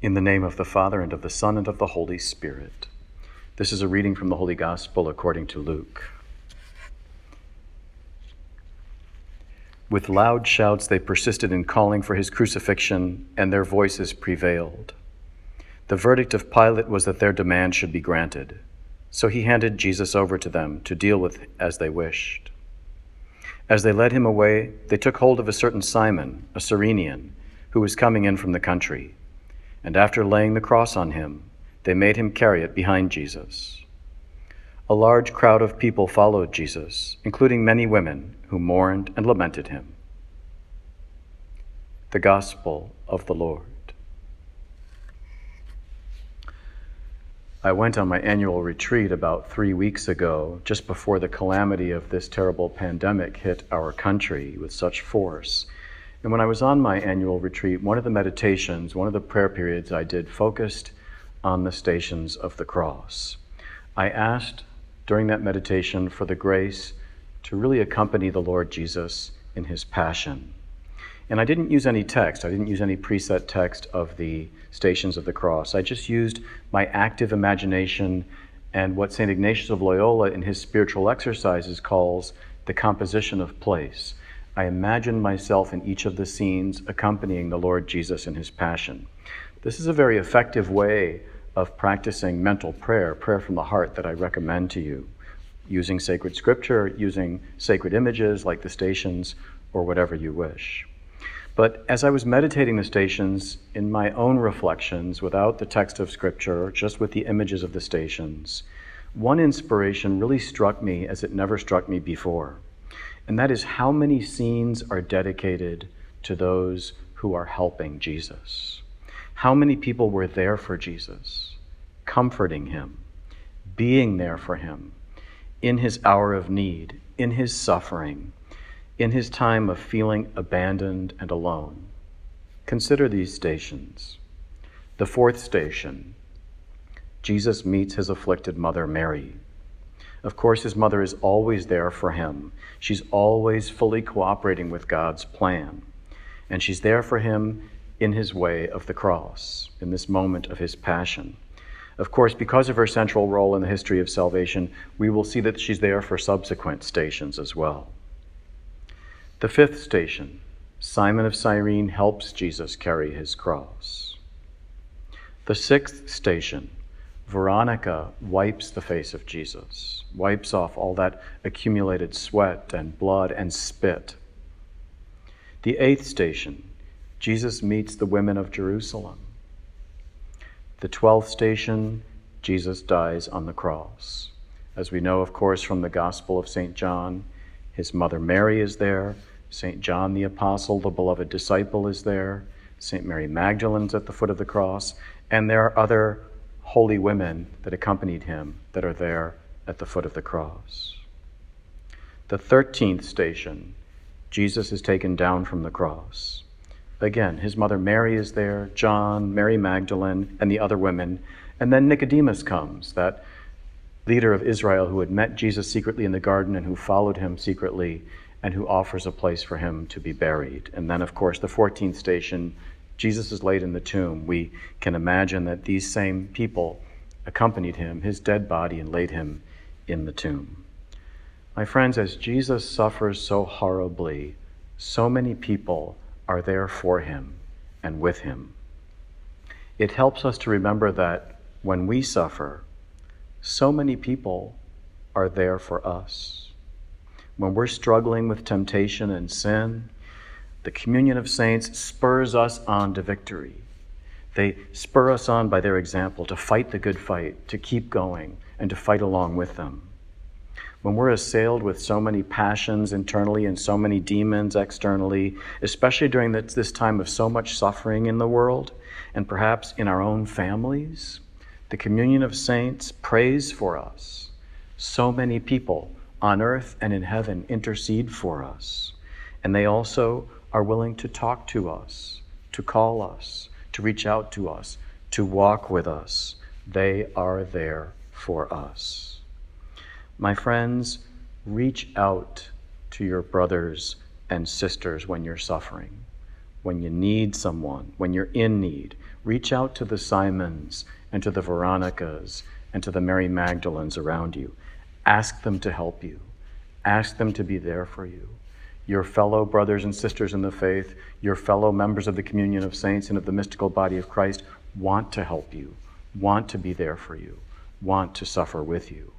In the name of the Father, and of the Son, and of the Holy Spirit. This is a reading from the Holy Gospel according to Luke. With loud shouts they persisted in calling for his crucifixion, and their voices prevailed. The verdict of Pilate was that their demand should be granted, so he handed Jesus over to them to deal with as they wished. As they led him away, they took hold of a certain Simon, a Cyrenian, who was coming in from the country. And after laying the cross on him, they made him carry it behind Jesus. A large crowd of people followed Jesus, including many women who mourned and lamented him. The Gospel of the Lord. I went on my annual retreat about 3 weeks ago, just before the calamity of this terrible pandemic hit our country with such force. And when I was on my annual retreat, one of the meditations, one of the prayer periods I did focused on the stations of the cross. I asked during that meditation for the grace to really accompany the Lord Jesus in his passion. And I didn't use any text. I didn't use any preset text of the stations of the cross. I just used my active imagination and what St. Ignatius of Loyola in his spiritual exercises calls the composition of place. I imagined myself in each of the scenes accompanying the Lord Jesus in his passion. This is a very effective way of practicing mental prayer, prayer from the heart, that I recommend to you, using sacred scripture, using sacred images like the stations, or whatever you wish. But as I was meditating the stations in my own reflections, without the text of scripture, just with the images of the stations, one inspiration really struck me as it never struck me before. And that is how many scenes are dedicated to those who are helping Jesus. How many people were there for Jesus, comforting him, being there for him, in his hour of need, in his suffering, in his time of feeling abandoned and alone. Consider these stations. The fourth station, Jesus meets his afflicted mother, Mary. Of course, his mother is always there for him. She's always fully cooperating with God's plan. And she's there for him in his way of the cross, in this moment of his passion. Of course, because of her central role in the history of salvation, we will see that she's there for subsequent stations as well. The fifth station, Simon of Cyrene helps Jesus carry his cross. The sixth station, Veronica wipes the face of Jesus, wipes off all that accumulated sweat and blood and spit. The eighth station, Jesus meets the women of Jerusalem. The 12th station, Jesus dies on the cross. As we know, of course, from the Gospel of Saint John, his mother Mary is there, Saint John the Apostle, the beloved disciple, is there, Saint Mary Magdalene's at the foot of the cross, and there are other holy women that accompanied him that are there at the foot of the cross. The 13th station, Jesus is taken down from the cross. Again, his mother Mary is there, John, Mary Magdalene, and the other women. And then Nicodemus comes, that leader of Israel who had met Jesus secretly in the garden and who followed him secretly and who offers a place for him to be buried. And then, of course, the 14th station, Jesus is laid in the tomb. We can imagine that these same people accompanied him, his dead body, and laid him in the tomb. My friends, as Jesus suffers so horribly, so many people are there for him and with him. It helps us to remember that when we suffer, so many people are there for us. When we're struggling with temptation and sin, the communion of saints spurs us on to victory. They spur us on by their example to fight the good fight, to keep going, and to fight along with them. When we're assailed with so many passions internally and so many demons externally, especially during this time of so much suffering in the world, and perhaps in our own families, the communion of saints prays for us. So many people on earth and in heaven intercede for us, and they also are willing to talk to us, to call us, to reach out to us, to walk with us. They are there for us. My friends, reach out to your brothers and sisters when you're suffering. when you need someone, when you're in need, reach out to the Simons and to the Veronicas and to the Mary Magdalenes around you. Ask them to help you. Ask them to be there for you. Your fellow brothers and sisters in the faith, your fellow members of the communion of saints and of the mystical body of Christ want to help you, want to be there for you, want to suffer with you.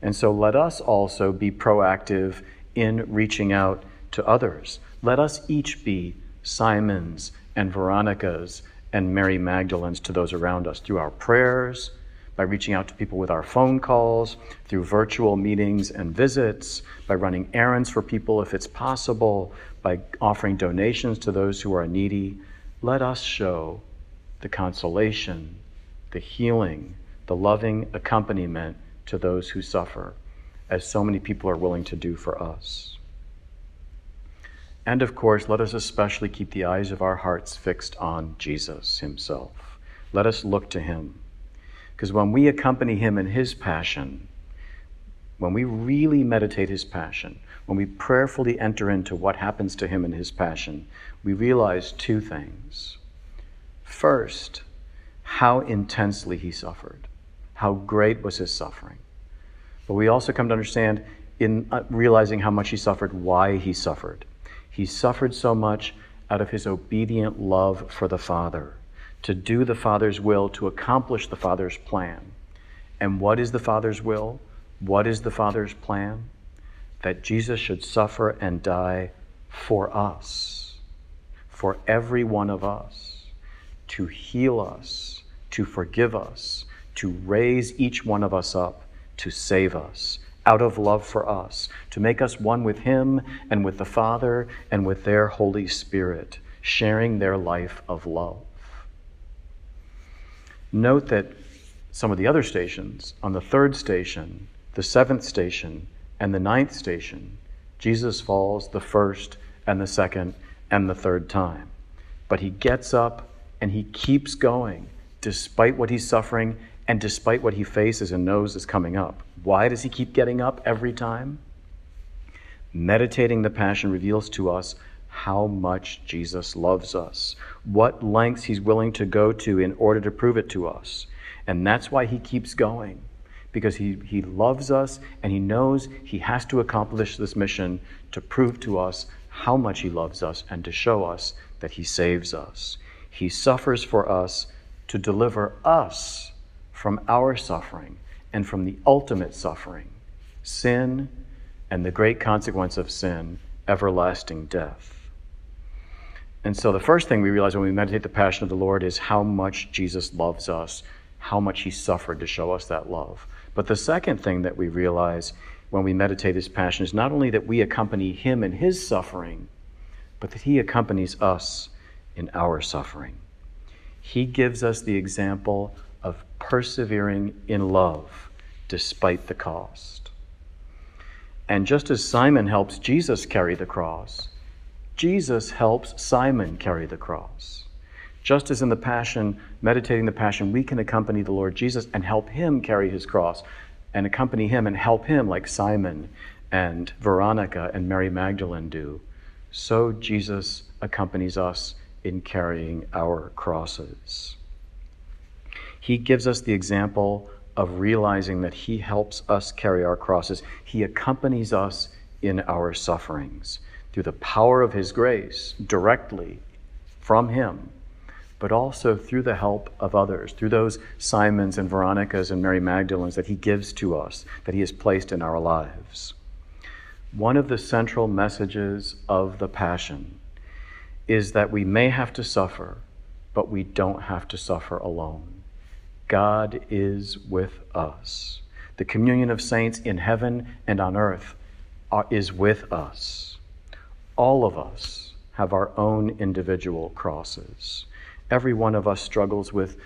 And so let us also be proactive in reaching out to others. Let us each be Simons and Veronicas and Mary Magdalenes to those around us through our prayers, by reaching out to people with our phone calls, through virtual meetings and visits, by running errands for people if it's possible, by offering donations to those who are needy. Let us show the consolation, the healing, the loving accompaniment to those who suffer, as so many people are willing to do for us. And of course, let us especially keep the eyes of our hearts fixed on Jesus himself. Let us look to him. Because when we accompany him in his passion, when we really meditate his passion, when we prayerfully enter into what happens to him in his passion, we realize two things. First, how intensely he suffered, how great was his suffering. But we also come to understand in realizing how much he suffered, why he suffered. He suffered so much out of his obedient love for the Father, to do the Father's will, to accomplish the Father's plan. And what is the Father's will? What is the Father's plan? That Jesus should suffer and die for us, for every one of us, to heal us, to forgive us, to raise each one of us up, to save us, out of love for us, to make us one with him and with the Father and with their Holy Spirit, sharing their life of love. Note that some of the other stations, on the third station, the seventh station, and the ninth station, Jesus falls the first and the second and the third time. But he gets up and he keeps going despite what he's suffering and despite what he faces and knows is coming up. Why does he keep getting up every time? Meditating the passion reveals to us how much Jesus loves us, what lengths he's willing to go to in order to prove it to us. And that's why he keeps going, because he loves us and he knows he has to accomplish this mission to prove to us how much he loves us and to show us that he saves us. He suffers for us to deliver us from our suffering and from the ultimate suffering, sin and the great consequence of sin, everlasting death. And so the first thing we realize when we meditate the passion of the Lord is how much Jesus loves us, how much he suffered to show us that love. But the second thing that we realize when we meditate his passion is not only that we accompany him in his suffering, but that he accompanies us in our suffering. He gives us the example of persevering in love despite the cost. And just as Simon helps Jesus carry the cross, Jesus helps Simon carry the cross. Just as in the Passion, meditating the Passion, we can accompany the Lord Jesus and help him carry his cross, and accompany him and help him like Simon and Veronica and Mary Magdalene do. So Jesus accompanies us in carrying our crosses. He gives us the example of realizing that he helps us carry our crosses. He accompanies us in our sufferings, through the power of his grace, directly from him, but also through the help of others, through those Simons and Veronicas and Mary Magdalenes that he gives to us, that he has placed in our lives. One of the central messages of the Passion is that we may have to suffer, but we don't have to suffer alone. God is with us. The communion of saints in heaven and on earth is with us. All of us have our own individual crosses. Every one of us struggles with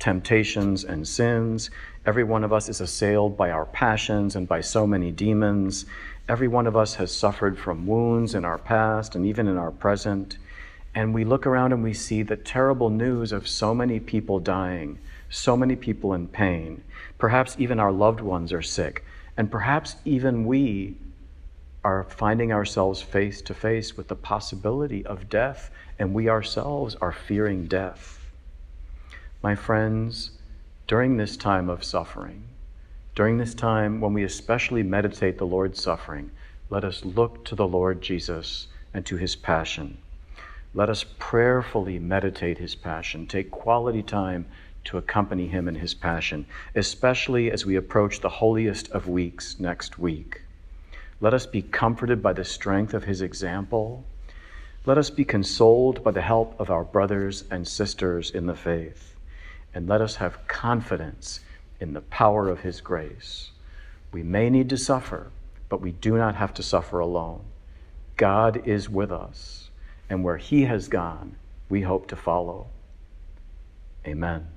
temptations and sins. Every one of us is assailed by our passions and by so many demons. Every one of us has suffered from wounds in our past and even in our present. And we look around and we see the terrible news of so many people dying, so many people in pain. Perhaps even our loved ones are sick. And perhaps even we are finding ourselves face to face with the possibility of death, and we ourselves are fearing death. My friends, during this time of suffering, during this time when we especially meditate the Lord's suffering, let us look to the Lord Jesus and to his passion. Let us prayerfully meditate his passion, take quality time to accompany him in his passion, especially as we approach the holiest of weeks next week. Let us be comforted by the strength of his example. Let us be consoled by the help of our brothers and sisters in the faith. And let us have confidence in the power of his grace. We may need to suffer, but we do not have to suffer alone. God is with us, and where he has gone, we hope to follow. Amen.